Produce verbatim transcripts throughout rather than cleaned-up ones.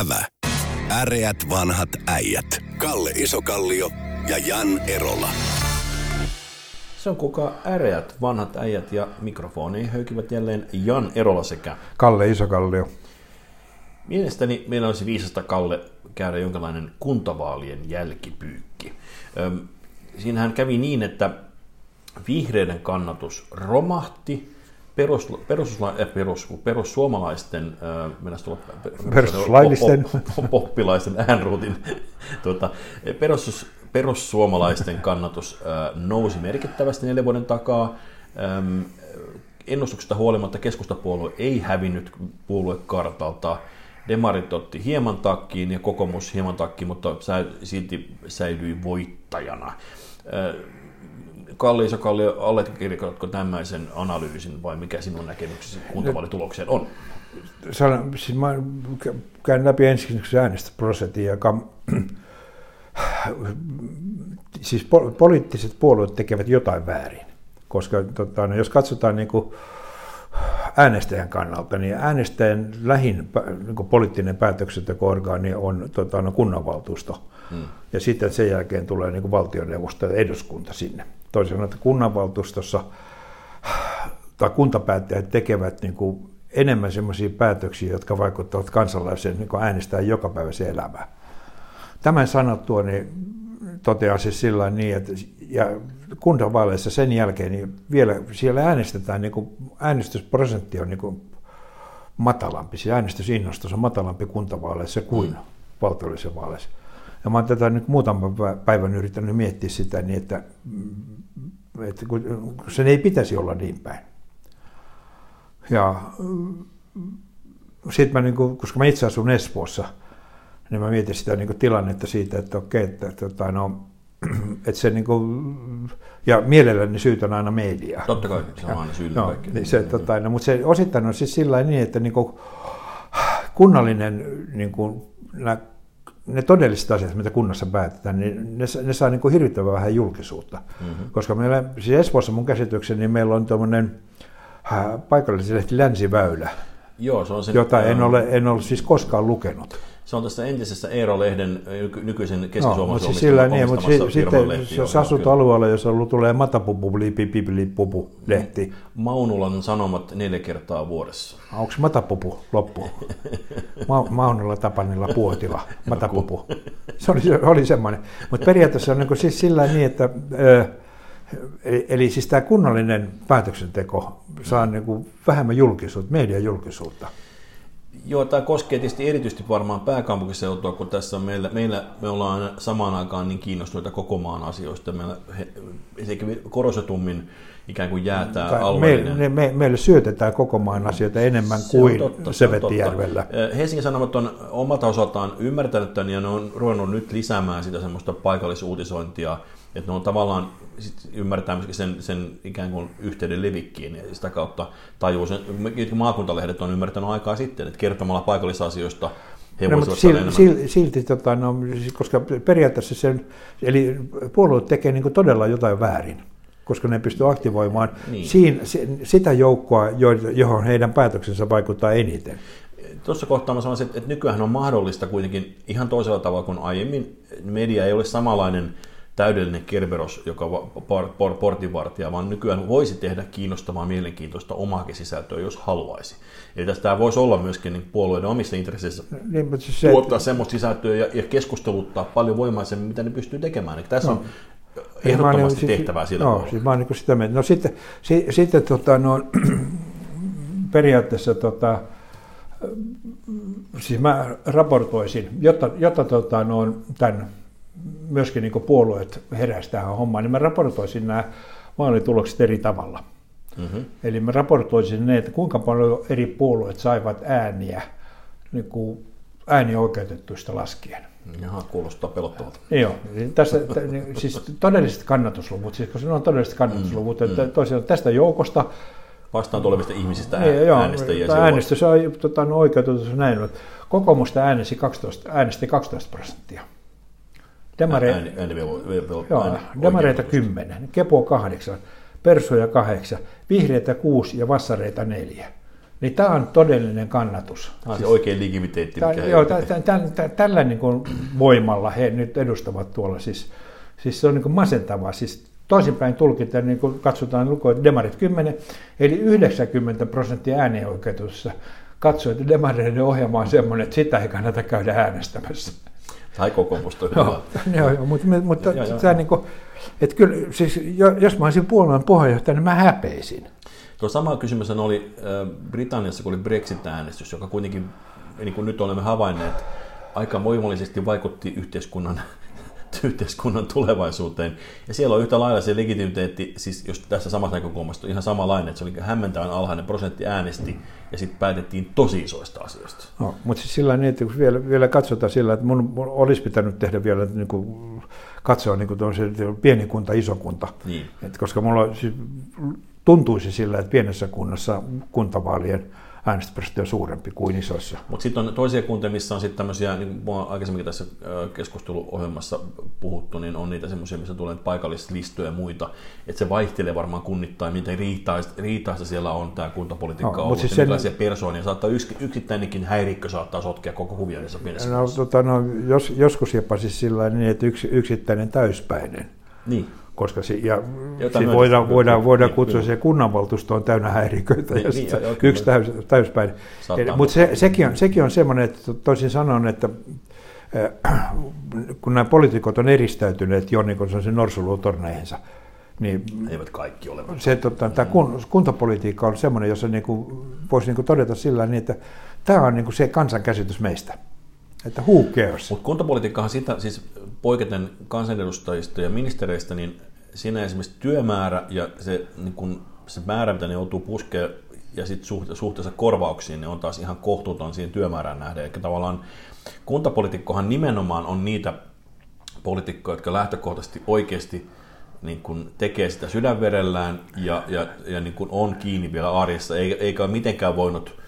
Ävä. Äreät vanhat äijät. Kalle Isokallio ja Jan Erola. Se on kuka äreät vanhat äijät ja mikrofoniin höykivät jälleen Jan Erola sekä Kalle Isokallio. Mielestäni meillä olisi viisasta, Kalle, käydä jonkinlainen kuntavaalien jälkipyykki. Öm, siinähän kävi niin, että vihreiden kannatus romahti, perus, perusla, eh, perus, perussuomalaisten, äh, perustuslaillisten poppilaisten äänruutin, tuota, perus, perussuomalaisten kannatus äh, nousi merkittävästi neljän vuoden takaa. Ähm, ennustuksesta huolimatta keskustapuolue ei hävinnyt puoluekartalta. Demarit otti hieman takkiin ja kokoomus hieman takkiin, mutta silti säilyi voittajana. Kalle Isokallio, allekirjoitatko tämmöisen analyysin vai mikä sinun näkemyksesi kuntavaalitulokseen on? Sano, siis mä käyn läpi ensiksi äänestäprosentin, joka siis poliittiset puolueet tekevät jotain väärin, koska tota, no, jos katsotaan niin kuin äänestäjän kannalta, niin äänestäjän lähin niin poliittinen päätöksenteko-orgaani on tota, no, kunnanvaltuusto. Hmm. Ja sitten sen jälkeen tulee niin valtioneuvosto ja eduskunta sinne. Toisin sanoen, että kunnanvaltuustossa tai kuntapäättäjät tekevät niin kuin enemmän sellaisia päätöksiä, jotka vaikuttavat kansalaisen niin äänestäjän jokapäiväiseen elämään. Tämän sanottua niin toteaa siis sillä niin, että ja kuntavaaleissa sen jälkeen niin vielä siellä äänestetään, niin kuin äänestysprosentti on niin kuin matalampi, se äänestysinnostus on matalampi kuntavaaleissa kuin mm. valtiollisissa vaaleissa. Ja mä oon tätä nyt muutaman päivän yrittänyt miettiä sitä, niin että, että kun sen ei pitäisi olla niin päin. Ja sit mä, niin kuin, koska mä itse asun Espoossa, niin mä mietin sitä niin kuin tilannetta siitä, että okei, että, että no, että se niin kuin, ja mielelläni syytän aina mediaa. Totta kai, se on aina syyllä no, kaikki. Niin se, tota, no, mutta se osittain on siis sillä niin, että niin kuin kunnallinen, niin kuin, ne todelliset asiat, mitä kunnassa päätetään, niin ne, ne saa niin kuin hirvittävän vähän julkisuutta. Mm-hmm. Koska meillä, siis Espoossa mun käsitykseni, niin meillä on tuommoinen paikallislehti Länsiväylä, joo, se on sen, jota en ole, en ole siis koskaan lukenut. Se on tässä entisessä Eero-lehden, nykyisen Keski-Suomessa omistamassa firman lehti. Mutta sitten jos asut alueella, jossa tulee Matapupu-lehti. Maunulan sanomat neljä kertaa vuodessa. Onko Matapupu loppu? Maunula Tapanilla Puotila, Matapupu. Se oli, oli semmoinen. Mutta periaatteessa on niin siis sillä niin, että Eli, eli siis tämä kunnallinen päätöksenteko saa niin kuin vähemmän julkisuutta, median julkisuutta. Joo, tämä koskee tietysti erityisesti varmaan pääkaupunkiseutua, kun tässä meillä, meillä me ollaan samaan aikaan niin kiinnostuneita koko maan asioista. Meillä korostetummin ikään kuin jää tämä alueellinen. Me, me, meillä syötetään koko maan asioita enemmän se kuin totta, Sevettijärvellä. Se Helsingin Sanomat on omalta osaltaan ymmärtänyt tämän ja ne on ruvennut nyt lisäämään sitä semmoista paikallisuutisointia, että ne on tavallaan sit ymmärtää myöskin sen, sen ikään kuin yhteyden levikkiin ja sitä kautta tajuu sen. Maakuntalehdet on ymmärtänyt aikaa sitten, että kertomalla paikallisasioista he no, voisivat saada sil, enemmän. Silti, tota, no, koska periaatteessa sen, eli puolue tekee niin kuin todella jotain väärin, koska ne pystyy aktivoimaan niin siinä, sitä joukkoa, johon heidän päätöksensä vaikuttaa eniten. Tuossa kohtaa mä sanoisin, että nykyään on mahdollista kuitenkin ihan toisella tavalla kuin aiemmin. Media ei ole samanlainen täydellinen Kerberos, joka portinvartija, vaan nykyään voisi tehdä kiinnostavaa, mielenkiintoista omaakin sisältöä, jos haluaisi. Eli tämä voisi olla myöskin niin puolueiden omissa intresseissä niin, se, tuottaa semmoista sisältöä ja, ja keskusteluttaa paljon voimaisemmin, mitä ne pystyy tekemään. Eli tässä no, on ehdottomasti siis, tehtävää sillä no, siis mä olen niin sitä mieltä. No sitten, si, sitten tota, no, periaatteessa tota, siis mä raportoisin, jotta, jotta tota, no, tämän myöskin niin puolueet heräsivät tähän hommaan, niin mä raportoisin nämä vaalitulokset eri tavalla. Mm-hmm. Eli mä raportoisin ne, että kuinka paljon eri puolueet saivat ääniä niin kuin äänioikeutettuista laskien. Jaha, kuulostaa pelottavalta. Joo, tässä, t- siis todelliset kannatusluvut, siis kun ne on todelliset kannatusluvut, mm-hmm. että toisaalta tästä joukosta vastaan tulevista ihmisistä äänestäjiä. Joo, äänestys on tota, no, oikeutetus näin, että kokoomusta äänesti kaksitoista prosenttia. Demareita kymmenen, Kepoa kahdeksan, Persoja kahdeksan, Vihreitä kuusi ja Vassareita neljä. Niin tämä on todellinen kannatus. Ah, siis oikein legitimiteetti. Tällä niin kuin voimalla he nyt edustavat tuolla. Siis, siis se on niin kuin masentavaa. Siis toisinpäin tulkitaan, niin kun katsotaan lukua, että demarit kymmenen, eli yhdeksänkymmentä prosenttia äänioikeutetussa katsoo, että demareiden ohjelma on sellainen, että sitä ei kannata käydä äänestämässä. Tai kokoomusta hyvää. Joo, mutta, mutta ja, ja, ja. Niin kuin, että kyllä, siis, jos mä olisin puolueen puheenjohtaja, niin mä häpeisin. Tuo sama kysymys oli Britanniassa, kun oli Brexit-äänestys, joka kuitenkin, niin kuin nyt olemme havainneet, aika voimallisesti vaikutti yhteiskunnan, yhteiskunnan tulevaisuuteen. Ja siellä on yhtä lailla se legitimiteetti, siis jos tässä samassa näkökulmasta on ihan samanlainen, että se oli hämmentävän alhainen prosentti äänesti, ja sitten päätettiin tosi isoista asioista. No, mutta siis sillä niin, että kun vielä, vielä katsotaan sillä, että mun, mun olisi pitänyt tehdä vielä niin kuin, katsoa niin kuin pieni kunta, iso kunta, niin. Et koska mulla siis, tuntuisi sillä, että pienessä kunnassa kuntavaalien äänestysprosentti on suurempi kuin isoissa. Mutta sitten on toisia kuntia, missä on sitten tämmöisiä, niin kuin olen aikaisemminkin tässä keskusteluohjelmassa puhuttu, niin on niitä semmoisia, missä tulee paikallislistoja ja muita. Että se vaihtelee varmaan kunnittain, miten riitaista siellä on tämä kuntapolitiikka no, ollut. Siis minkälaisia sen... persoonia saattaa, yksittäinenkin häirikkö saattaa sotkea koko kuviallisessa pienessä no, tota, no, jos, joskus jopa siis sillä niin, että yks, yksittäinen täyspäinen. Niin. Koska se, ja se voidaan, voidaan, voidaan kutsua se kunnanvaltuusto on täynnä häiriköitä niin, ja niin, joo, yksi täys, täyspäin. Mutta se, sekin, sekin on semmoinen, että toisin sanon, että äh, kun nämä poliitikot on eristäytyneet jo niin kuin se norsuluutorneihinsa, niin eivät kaikki ole. Se, tota, tämä kun, kuntapolitiikka on semmoinen, jossa niin kuin, voisi niin kuin todeta sillä niin, että tämä on niin kuin se kansankäsitys meistä. Että who cares? Mutta kuntapolitiikkahan sitä, siis poiketen kansanedustajista ja ministereistä, niin siinä esimerkiksi työmäärä ja se, niin kun, se määrä, mitä ne joutuu puskemaan ja sitten suhteessa korvauksiin, ne on taas ihan kohtuuton siihen työmäärään nähden. Eli tavallaan kuntapolitiikkohan nimenomaan on niitä poliitikkoja, jotka lähtökohtaisesti oikeasti niin kun tekee sitä sydänverellään ja, ja, ja niin kun on kiinni vielä arjessa, eikä ole mitenkään voinut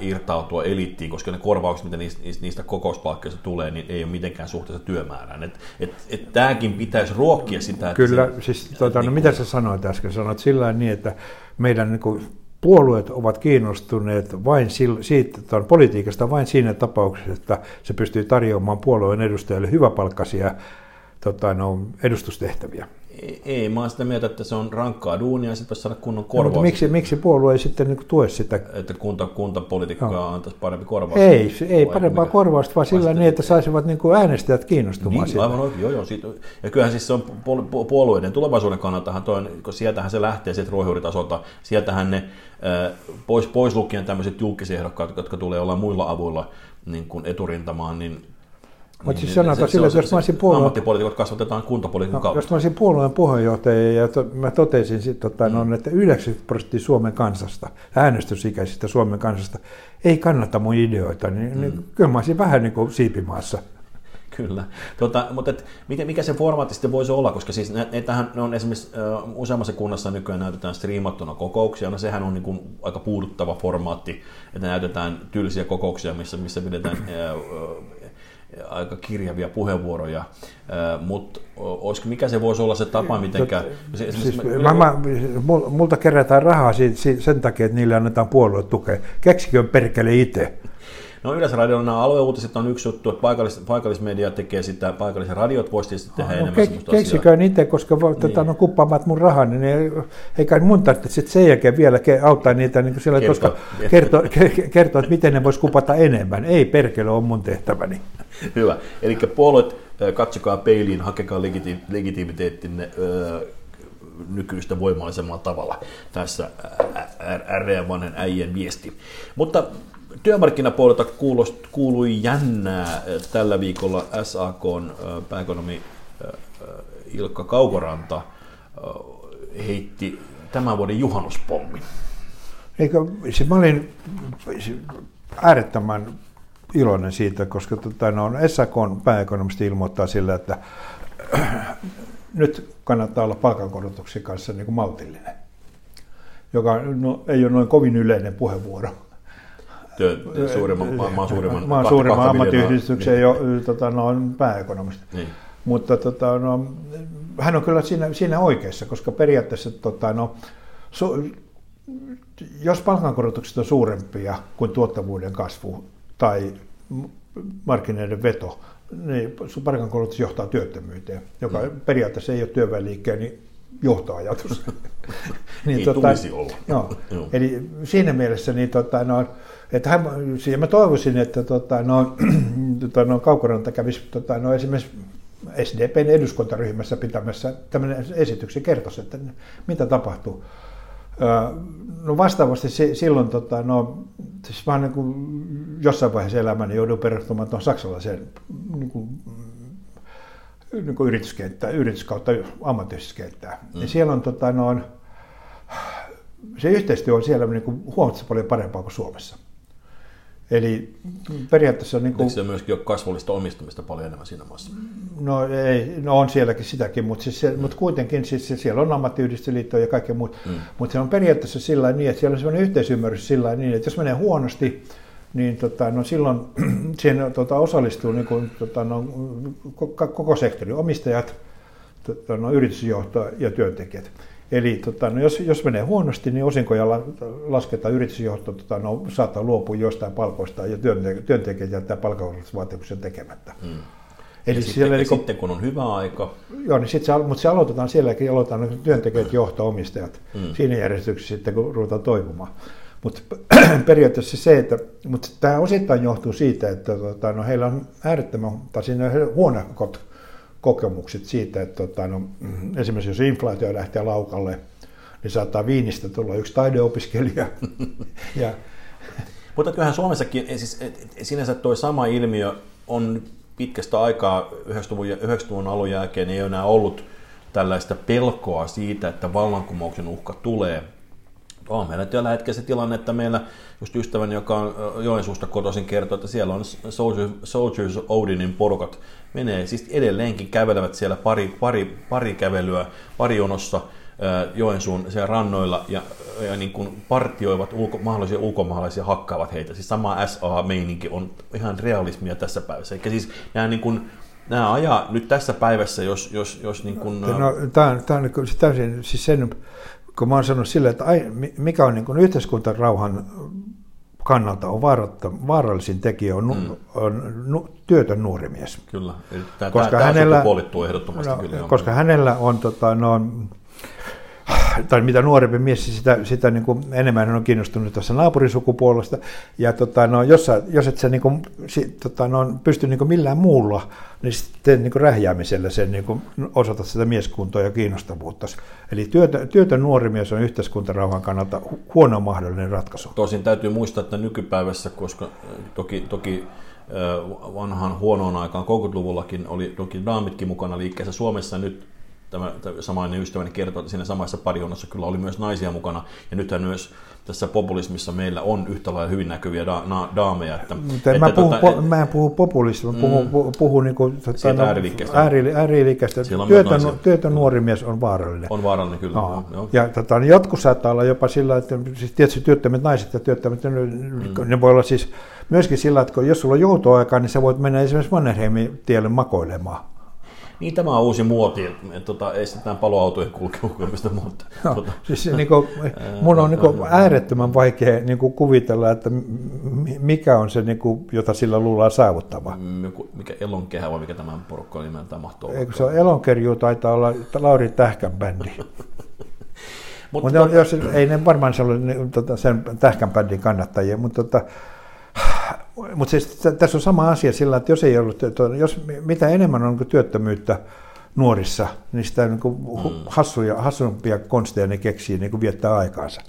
irtautua eliittiin, koska ne korvaukset, mitä niistä kokouspalkkioista tulee, niin ei ole mitenkään suhteessa työmäärään. Et, et, et tämäkin pitäisi ruokkia sitä. Että kyllä, se, siis, tuota, että no, niin mitä sä sanoit äsken? Sanoit sillä niin, että meidän niin kuin, puolueet ovat kiinnostuneet vain sil, siitä, tuon, politiikasta vain siinä tapauksessa, että se pystyy tarjoamaan puolueen edustajille hyväpalkkaisia tota, no, edustustehtäviä. Ei, mä oon sitä mieltä, että se on rankkaa duunia ja sitten saada kunnon korvaus. No, miksi, miksi puolue ei sitten niin tue sitä? Että kunta, kuntapolitiikkaa no. antaisi parempi korvaus? Ei, ei parempaa korvausta, vaan sillä niin, että saisivat niin kuin äänestäjät kiinnostumaan niin, siitä. Aivan oikein, joo, joo. Siitä. Ja kyllähän siis se on puolueiden tulevaisuuden kannaltahan, toi, kun sieltähän se lähtee sieltä ruohonjuuritasolta, sieltähän ne pois, pois lukien tämmöiset julkisehdokkaat, jotka tulee olla muilla avuilla niin kuin eturintamaan, niin mutta niin, siis sanotaan sillä, että jos mä olisin puolueen... Ammattipoliitikot kasvatetaan kuntapoliitikon no, kautta. Jos mä olisin puolueen puheenjohtaja ja to, mä totesin sitten, että, mm. että yhdeksänkymmentä prosenttia Suomen kansasta, äänestysikäisistä Suomen kansasta, ei kannata mun ideoita, niin, mm. niin kyllä mä olisin vähän niin kuin siipimaassa. Kyllä, tota, mutta et, mikä se formaatti sitten voisi olla, koska siis ne, ne, ne on esimerkiksi uh, useammassa kunnassa nykyään näytetään striimattuna kokouksia, no sehän on niin kuin aika puuduttava formaatti, että näytetään tylsiä kokouksia, missä, missä pidetään... Uh, aika kirjavia puheenvuoja, mutta mikä se voisi olla se tapa, mitenkä... Siis, siis, mä, mä, multa kerätään rahaa siitä, sen takia, että niille annetaan puoluetukea. Keksikö perkele itse? No Yleisradiolla nämä alueuutiset on yksi juttu, että paikallis, paikallismedia tekee sitä, paikalliset radiot voisi tehdä no, enemmän. Ke, keksiköön itse, koska niin. on kuppaamat mun rahaa, niin ei, eikä mun tarvitse sen jälkeen vielä auttaa niitä, niin siellä, kertoo. koska kertoo, kertoo, että miten ne voisi kupata enemmän. Ei perkele on mun tehtäväni. Hyvä. Eli puolueet, katsokaa peiliin, hakekaa legiti- legitimiteettinne öö, nykyistä voimallisemmalla tavalla. Tässä äreävainen äijän viesti. Mutta työmarkkinapuolelta kuului jännää tällä viikolla S A K:n pääekonomi Ilkka Kaukoranta heitti tämän vuoden juhannuspommin. Eikö, se, mä olin äärettömän iloinen siitä, koska tota, no, S A K:n pääekonomisti ilmoittaa sillä, että nyt kannattaa olla palkankorotuksen kanssa niin kuin maltillinen, joka no, ei ole noin kovin yleinen puheenvuoro. Työ, suurimman, maan suurimman, maan suurimman ammattiyhdistyksen niin. tota, no, pääekonomista. Niin. Mutta tota, no, hän on kyllä siinä, siinä oikeassa, koska periaatteessa tota, no, su, jos palkankorotukset on suurempia kuin tuottavuuden kasvu tai markkinoiden veto, niin palkankorotus johtaa työttömyyteen, joka mm. periaatteessa ei ole työväenliikkeeni johtoajatus. niin, ei tota, tulisi olla. No, eli siinä mielessä, niin, tota, no, että hän, mä toivoisin, että tota, no, tota, no, Kaukoranta kävisi tota, no, esimerkiksi S D P:n eduskuntaryhmässä pitämässä tämmöinen esityksen, kertoisi, että mitä tapahtuu. No vastaavasti silloin tota, no, siis vähän niin kuin jossain vaiheessa elämäni joudun perehtymaan tuohon saksalaiseen niin kuin, niin kuin yrityskenttään, yritys kautta ammattikenttään. Mm. Ja siellä on, tota, no, se yhteistyö on siellä niin kuin huomattavasti paljon parempaa kuin Suomessa. Eli periaatteessa... Niin kuin, eikö se myöskin ole kasvullista omistamista paljon enemmän siinä maassa? No ei, no on sielläkin sitäkin, mutta, siis se, mm. mutta kuitenkin siis siellä on ammattiyhdistysliitto ja kaikki muut. Mm. Mutta se on periaatteessa sillä niin, että siellä on sellainen yhteisymmärrys sillä niin, että jos menee huonosti, niin tota, no silloin siihen tota, osallistuu niin kuin, tota, no, koko sektori, omistajat, tota, no, yritysjohto ja työntekijät. Eli tota, no, jos, jos menee huonosti, niin osinkoja lasketaan, yritysjohto tota, no, saattaa luopua jostain palkoista ja työntekijät jättää palkankorotusvaatimuksen tekemättä. Hmm. Eli sitten, siellä, eli, sitten kun on hyvä aika. Joo, niin sit se, mutta se aloitetaan sielläkin, aloitetaan työntekijät, johto, omistajat hmm. siinä järjestyksessä sitten, kun ruvetaan toivomaan. Mutta periaatteessa se, että mutta tämä osittain johtuu siitä, että tota, no, heillä on äärettömän, tai siinä on huonokot kokemukset siitä, että tota, no, esimerkiksi jos inflaatio lähtee laukalle, niin saattaa Viinistä tulla yksi taideopiskelija. ja... Mutta kyllähän Suomessakin, siis, sinänsä tuo sama ilmiö on pitkästä aikaa yhdeksänkymmentäluvun alun jälkeen, ei ole enää ollut tällaista pelkoa siitä, että vallankumouksen uhka tulee. On meillä tällä hetkellä se tilanne, että meillä just ystäväni, joka on Joensuusta kotoisin, kertoo, että siellä on Soldiers Odinin porukat menee, siis edelleenkin kävelevät siellä pari, pari, pari kävelyä, pari jonossa Joensuun siellä rannoilla ja, ja niin kuin partioivat ulko, mahdollisia ulkomaalaisia, hakkaavat heitä. Siis sama S A-meininki on ihan realismia tässä päivässä. Eli siis nämä niin kuin nämä ajaa nyt tässä päivässä, jos... jos, jos niin kuin... no, tämä, tämä on täysin siis sen... Kun mä oon sanonut sille, että mikä on niin kuin yhteiskuntarauhan kannalta on vaarallisin tekijä, on, nu, mm. on nu, työtön nuori mies. Kyllä, tämä, koska tämä, hänellä, tämä puolittuu ehdottomasti. No, kyllä, koska on. Hänellä on, tota, no, tai mitä nuorempi mies, sitä, sitä niin kuin enemmän hän on kiinnostunut tässä naapurisukupuolesta. Ja tota, no, jos, sä, jos et sä niin kuin, sit, tota, no, pysty niin kuin millään muulla, niin sitten niin kuin rähjäämisellä sen niin kuin osoitat sitä mieskuntoa ja kiinnostavuutta. Eli työtön, työtön nuori mies on yhteiskuntarauhan kannalta huono mahdollinen ratkaisu. Tosin täytyy muistaa, että nykypäivässä, koska toki... toki vanhaan huonoon aikaan kolmekymmentäluvullakin oli toki daamitkin mukana liikkeessä Suomessa, nyt tämä samainen ystäväni kertoo, että siinä samassa parionnassa kyllä oli myös naisia mukana, ja nythän myös tässä populismissa meillä on yhtä lailla hyvin näkyviä da- na- daameja. Että, että mä, puhun, tuota, po- mä en puhu populista, mä puhun, mm, puhun, puhun niin kuin, tuota, ääriliikkeestä. Työtön, työtön nuori mies on vaarallinen. On vaarallinen, kyllä. No. No. Ja, tuota, jotkut saattaa olla jopa sillä, että siis tietysti työttömät naiset ja työttömät, mm. ne voi olla siis myöskin sillä, että jos sulla on joutoaikaa, niin sä voit mennä esimerkiksi Mannerheimin tielle makoilemaan. Niin, tämä on uusi muoti, että tota, estetään paloautojen kulkeukumista, mutta... No, tota, siis niinku, mun on niinku äärettömän vaikea niinku kuvitella, että mikä on se, niinku, jota sillä luullaan saavuttava. Mikä elonkehä vai mikä tämän porukka nimeltään mahtoo? Eikö se ole elonkerjuu, taitaa olla Lauri Tähkän bändi. Mutta mut tota, jos, ei ne varmaan se ole tota, sen Tähkän bändin kannattajia, mutta... Tota, mutta siis tässä on sama asia sillä, että jos ei ollut, jos mitä enemmän on työttömyyttä nuorissa, niin sitä niin kuin hassuja, hassumpia konsteja ne keksii niin kuin viettää aikaansa.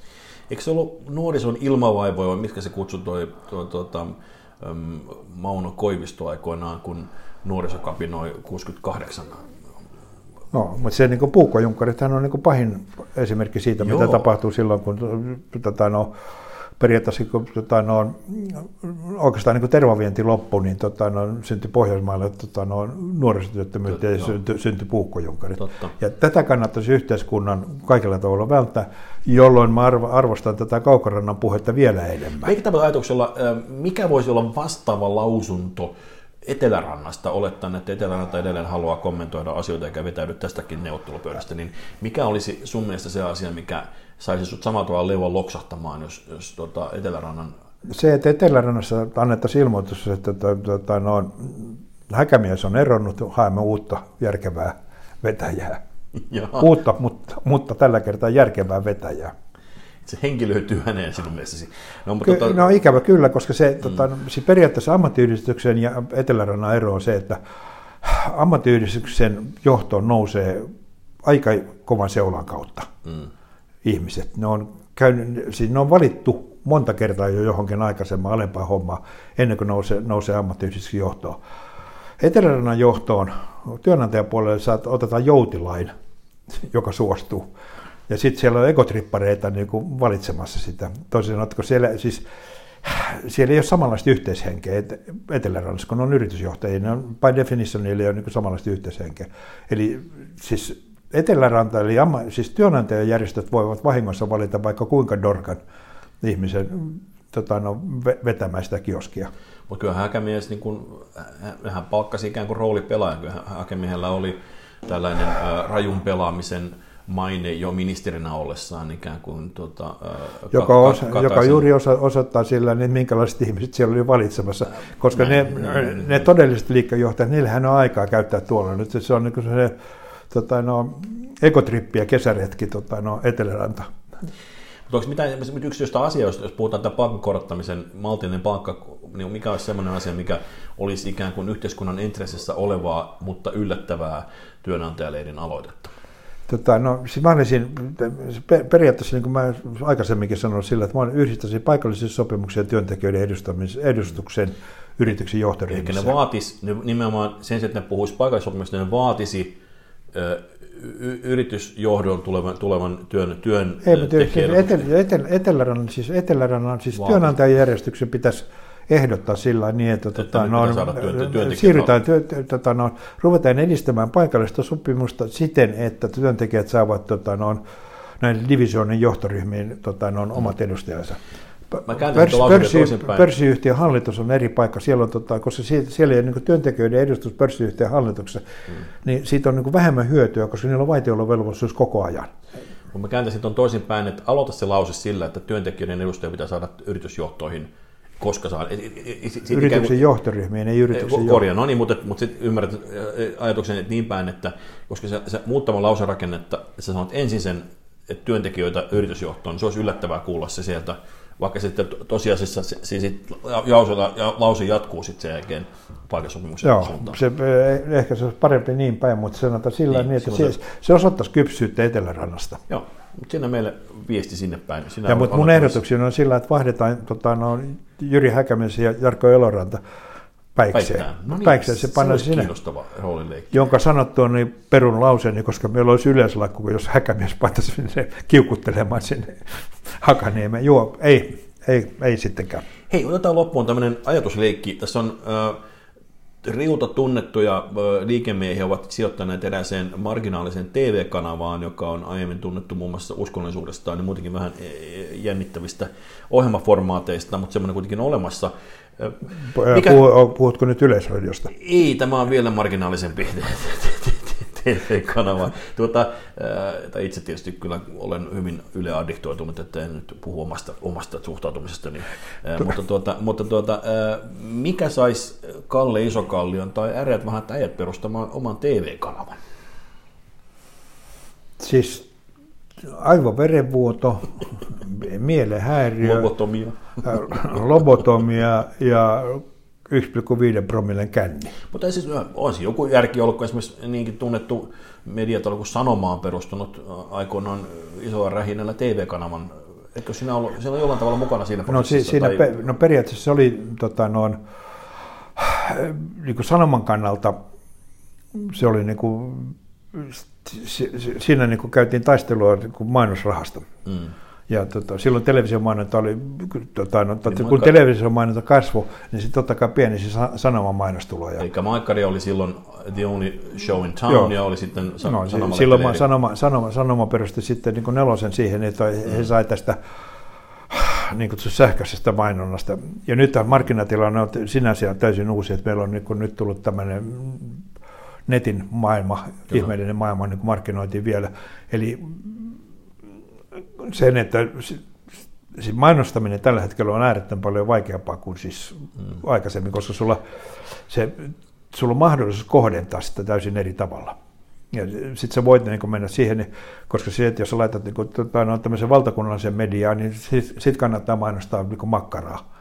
Eikö se ollut nuorison ilmavaivoja, vai mitkä se kutsui toi, toi, tuota, Mauno Koivisto aikoinaan, kun nuorisokapinoi kuusikymmentäkahdeksan? No, mutta se niin puukkojunkkarithan on niin pahin esimerkki siitä, joo, mitä tapahtuu silloin, kun tätä no... Periaatteessa kun tota, no, oikeastaan niin tervavienti loppui, niin tota, no, syntyi Pohjoismaille tota, no, nuorisotyöttömyyttä ja syntyi, syntyi puukkojunkkarit. Ja tätä kannattaisi yhteiskunnan kaikilla tavalla välttää, jolloin mä arvostan tätä Kaukorannan puhetta vielä enemmän. Mikä, ajatuksella, mikä voisi olla vastaava lausunto Etelärannasta, olettaen, että Eteläranta edelleen haluaa kommentoida asioita eikä vetäydy tästäkin neuvottelupöydästä, niin mikä olisi sun mielestä se asia, mikä saisi sut samalla tavalla leuan loksahtamaan, jos, jos tuota Etelärannan... Se, että Etelärannassa annettaisiin ilmoitus, että tuota, no, Häkämies on eronnut, haemme uutta järkevää vetäjää. Jaha. Uutta, mutta, mutta tällä kertaa järkevää vetäjää. Se henki löytyy häneen sinun mielestäsi. No, mutta Ky- tota... no ikävä kyllä, koska se, mm. tota, se periaatteessa ammattiyhdistyksen ja Etelärannan ero on se, että ammattiyhdistyksen johtoon nousee aika kovan seulan kautta mm. ihmiset. Ne on, käynyt, siis ne on valittu monta kertaa jo johonkin aikaisemmin alempaan hommaan ennen kuin nousee, nousee ammattiyhdistyksen johtoon. Etelärannan johtoon työnantajapuolelle saat, otetaan Joutilain, joka suostuu. Ja sitten siellä on ekotrippareita niin kuin valitsemassa sitä. Toisin sanoen, että siellä, siis, siellä ei ole samanlaista yhteishenkeä Etelärannassa, kun on yritysjohtajia. Ne on, by definition ei ole niin kuin samanlaista yhteishenkeä. Eli siis Eteläranta, eli amma, siis työnantajajärjestöt voivat vahingossa valita vaikka kuinka dorkan ihmisen tota, no, vetämään sitä kioskia. Mutta kyllä Häkämies, niin kun, hän palkkasi ikään kuin roolipelaajan. Kyllä Häkämiehellä oli tällainen äh, rajun pelaamisen maine jo ministerinä ollessaan ikään kuin... Tuota, äh, joka, osa, joka juuri osa, osoittaa sillä, niin minkälaiset ihmiset siellä oli valitsemassa, koska näin, ne, näin, ne todelliset liikkejohtajat, niillähän on aikaa käyttää tuolla. Nyt se on niin kuin se tota, no, ekotrippi ja kesäretki tota, no, Eteläranta. Mutta onko mitään yksityistä asiaa, jos puhutaan tämän palkan korottamisen, maltillinen palkka, niin mikä olisi sellainen asia, mikä olisi ikään kuin yhteiskunnan intressissä olevaa, mutta yllättävää työnantajaleiden aloitetta? Tota, no, siis mä olisin, periaatteessa, niin kuin mä aikaisemminkin sanoin sillä, että mä yhdistäisin paikallisia sopimuksia työntekijöiden edustuksen yrityksen johtoryhmissä. Eli ne vaatis, ne nimenomaan sen sijaan, että ne puhuisi paikallisista sopimuksista, ne vaatisi ö, y- yritysjohdon tulevan, tulevan työn, työn tekijöiden. Etel, etel, etelärannan siis, etelärannan, siis työnantajajärjestyksen pitäisi ehdottaa sillä niin, että, että tota, no, työ, siirrytään, työ, tota, no, ruvetaan edistämään paikallista sopimusta siten, että työntekijät saavat tota, no, näiden divisioonin johtoryhmiin tota, no, omat edustajansa. Pörssiyhtiön hallitus on eri paikka, siellä on, tota, koska siellä ei ole niin työntekijöiden edustus pörssiyhtiön hallituksessa, mm. niin siitä on niin vähemmän hyötyä, koska niillä on vaitiolovelvollisuus koko ajan. Kun mä kääntäisin tuon toisinpäin, että aloita se lause sillä, että työntekijöiden edustaja pitää saada yritysjohtoihin, koska saa yrityksen johtoryhmiin, ei yrityksen korjaan. No niin, mutta, mutta sitten ymmärrät ajatuksen että niin päin, että koska sä, sä muuttavan lauserakennetta, sä sanot ensin sen, että työntekijöitä yritysjohtoon, niin se olisi yllättävää kuulla se sieltä, vaikka sitten tosiasiassa se, se, se, lause jatkuu sitten sen jälkeen paikasopimuksen Joo, suuntaan. Se, ehkä se olisi parempi niin päin, mutta sanotaan sillä niin, niin että se, se osoittaisi kypsyyttä Etelärannasta. Joo. Mutta siinä meille viesti sinne päin. Ja, mutta mun ehdotukseni on sillä, että vaihdetaan tota, no, Jyri Häkämies ja Jarkko Eloranta päikseen. No niin, päikseen. Se, se pannaan sinne, jonka sanottua niin perun lauseeni, koska meillä olisi yleislakku, jos Häkämies paitaisi sinne kiukuttelemaan sinne Hakaniemeen. Joo, ei, ei, ei sittenkään. Hei, otetaan loppuun tämmöinen ajatusleikki. Tässä on... Äh, Riuta tunnettuja liikemiehiä ovat sijoittaneet erääseen marginaaliseen T V-kanavaan, joka on aiemmin tunnettu muun muassa uskonnollisuudestaan ja muutenkin vähän jännittävistä ohjelmaformaateista, mutta semmoinen kuitenkin on olemassa. Mikä... Puhutko nyt Yleisradiosta? Ei, tämä on vielä marginaalisempi T V-kanava. Tuota, tai itse tietysti kyllä olen hyvin yleaddiktoitunut, että en nyt puhu omasta, omasta suhtautumisestani. Mutta, tuota, mutta tuota, mikä saisi Kalle Isokallion tai äreät vähät äijät perustamaan oman T V-kanavan? Siis aivoverenvuoto, mielenhäiriö, lobotomia, lobotomia ja... yksi pilkku viisi promillen känni. Mutta siis on siinä joku järki ollut, kun esimerkiksi niinkin tunnettu mediatalo kuin Sanomaan perustunut aikoinaan isoa rähinällä T V-kanavan. Etkö sinä ollut siellä jollain tavalla mukana siinä prosessissa? No, tai... no periaatteessa se oli tota, noin, niin kuin Sanoman kannalta, se oli niin kuin, siinä niin kuin käytiin taistelua niin kuin mainosrahasta. Mm. Ja tota, silloin televisiomainonta oli, tota, no, niin kun televisiomainonta kasvoi, niin sitten totta kai pieni se sanoman mainostuloja. Eli Maikkari oli silloin the only show in town, Joo. ja oli sitten san- no, Sanoma. Silloin sanoma, sanoma, sanoma perusti sitten niin Nelosen siihen, että he sai tästä niin kutsutusta sähköisestä mainonnasta. Ja nyt tämä markkinatilanne on sinänsä täysin uusi, että meillä on niin kuin nyt tullut tämmöinen netin maailma, Joo. ihmeellinen maailma niin kuin markkinointiin vielä. Eli sen, että siis mainostaminen tällä hetkellä on äärettömän paljon vaikeampaa kuin siis mm. aikaisemmin, koska sulla, se, sulla on mahdollisuus kohdentaa sitä täysin eri tavalla. Sitten sä voit niin mennä siihen, koska se, että jos sä laitat niin kun, no, tämmöisen valtakunnallisen mediaan, niin sitten sit kannattaa mainostaa niin makkaraa.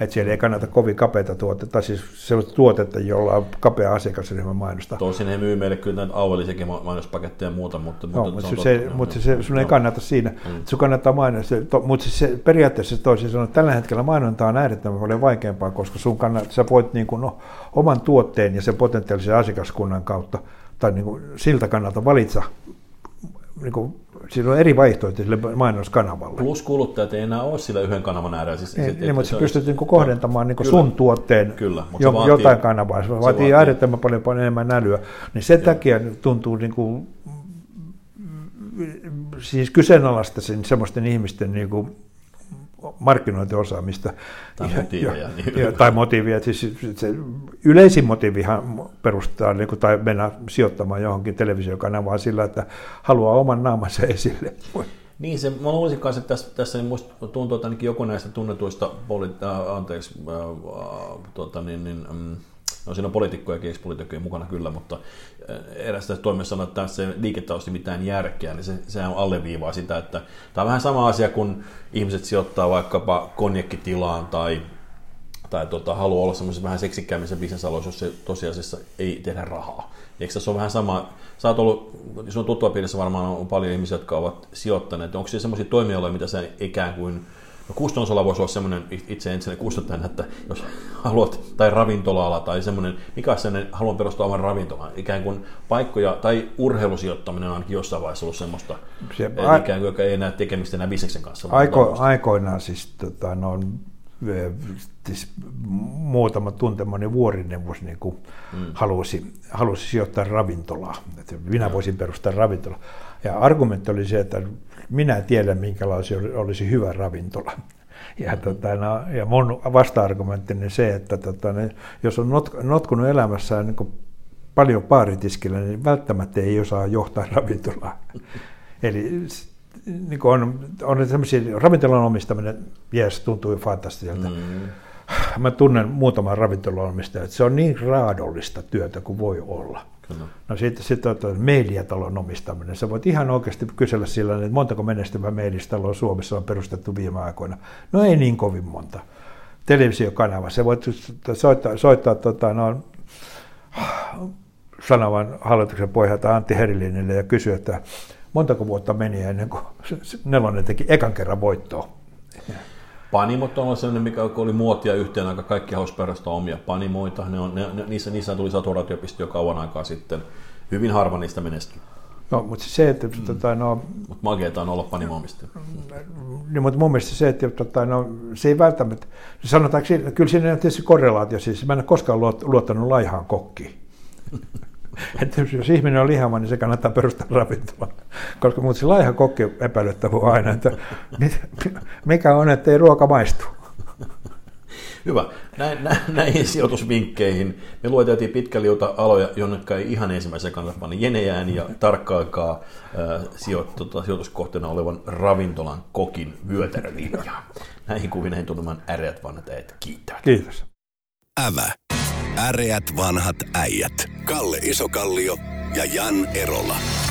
Että siellä ei kannata kovin kapeata tuotetta, tai siis sellaista tuotetta, jolla on kapea asiakasryhmä mainostaa. Tosin he myy meille kyllä näitä alueellisiakin mainospaketteja ja muuta, mutta... No, mutta se, se, mut se, se sun ei kannata siinä. Mm. Sun kannattaa mainostaa, mutta siis se, periaatteessa toisin sanoen, että tällä hetkellä mainonta on äärettömän paljon vaikeampaa, koska sun kannattaa, sä voit niin kuin, no, oman tuotteen ja sen potentiaalisen asiakaskunnan kautta tai niin kuin siltä kannalta valitsa, niin kuin, siinä on eri vaihtoehtoja sille mainoskanavalle. Plus kuluttajat ei enää ole sillä yhden kanavan äärellä. Siis, ei, niin, mutta sä pystyt niin kuin kohdentamaan niin kuin sun tuotteen kyllä, jo, vaatii, jotain kanavaa. Se, se vaatii äärettömän paljon, paljon enemmän älyä. Niin sen Joo. takia tuntuu niin kuin, siis kyseenalaista sen semmoisten ihmisten niin kuin markkinointiosaamista tai motiiveja. Ja, niin ja, tai motiivia. Siis se yleisin motiivihan perustaa niin kuin, tai mennä sijoittamaan johonkin televisiokanavaan sillä, että haluaa oman naamansa esille. Niin, se, mä luulisin kanssa, että tässä, tässä niin musta tuntuu, että ainakin joku näistä tunnetuista poli- äh, anteeksi, äh, tuota, niin, niin, mm, no siinä on poliitikkojakin, eikö poliitikkoja mukana kyllä, mutta eräs tässä toimessa sanoi, että tässä ei liiketausti mitään järkeä, niin se, sehän alleviivaa sitä, että tämä on vähän sama asia, kun ihmiset sijoittaa vaikkapa konjekkitilaan tai, tai tota, haluaa olla semmoisessa vähän seksikkäämisen bisnesaloissa, jos se tosiasiassa ei tehdä rahaa. Eikö tässä ole vähän sama, sä oot ollut, sun tuttavapiirissä varmaan on paljon ihmisiä, jotka ovat sijoittaneet, onko siellä semmoisia toimialoja, mitä sä ikään kuin no kustannusalalla voisi olla semmoinen itse ensin kustantajana, että jos haluat, tai ravintola-ala tai semmoinen, mikä on semmoinen, haluan perustaa oman ravintolaan, ikään kuin paikkoja, tai urheilusijoittaminen on ainakin jossain vaiheessa ollut semmoista, se, a- ikään kuin, joka ei enää tekemistä enää bisneksen kanssa. Aiko, aikoinaan siis, tota, no, siis muutama tuntemani vuorineuvos niin kuin mm. halusi, halusi sijoittaa ravintolaa, että minä mm. voisin perustaa ravintolaa. Ja argumentti oli se, että minä tiedän, minkälainen olisi hyvä ravintola. Ja, tota, no, ja mun vasta-argumenttini se, että tota, ne, jos on not, notkunut elämässään niin paljon baaritiskillä, niin välttämättä ei osaa johtaa ravintolaa. Eli niin on, on sellaisia, ravintolan omistaminen yes, tuntuu fantastiselta. Mm. Mä tunnen muutaman ravintolan omistajan, se on niin raadollista työtä kuin voi olla. No, no sitten sit, meiliatalon omistaminen. Sä voit ihan oikeasti kysellä sillä tavalla, että montako menestyvää meilistaloa Suomessa on perustettu viime aikoina. No ei niin kovin monta. Televisiokanava. Sä voit soittaa, soittaa tota, no, sanavan hallituksen pohjalta Antti Herlinille ja kysyä, että montako vuotta meni ennen kuin Nelonen teki ekan kerran voittoa. Panimot on sellainen, mikä oli muotia yhteen aika. Kaikki halusivat perustaa omia panimoita. Ne on, ne, niissä, niissä tuli saturaatiopiste jo kauan aikaa sitten. Hyvin harva niistä menestyi. No, mutta se, että... Mm. Tota, no, mutta mageeta on olla panimo-omistaja. Niin, mutta mun mielestä se, että tota, no, se ei välttämättä... Sanotaanko, kyllä siinä on tietysti korrelaatio. Siis mä en ole koskaan luottanut laihaan kokkiin. Että jos ihminen on lihava, niin se kannattaa perustaa ravintolaan. Koska muuten se laiha kokki epäilyttävä on aina, että mikä on, ettei ruoka maistu. Hyvä. Näin, nä, näihin sijoitusvinkkeihin me lueteltiin pitkä liuta aloja, jonne ei ihan ensimmäisen kannata panna jenejään ja tarkkaakaan äh, sijoit, tota, sijoituskohteena olevan ravintolan kokin vyötärölinjaa. Näihin kuvineihin tuntumaan äreät vanhat äijät kiittävät. Kiitos. Ävä. Äreät vanhat äijät. Kalle Isokallio ja Jan Erola.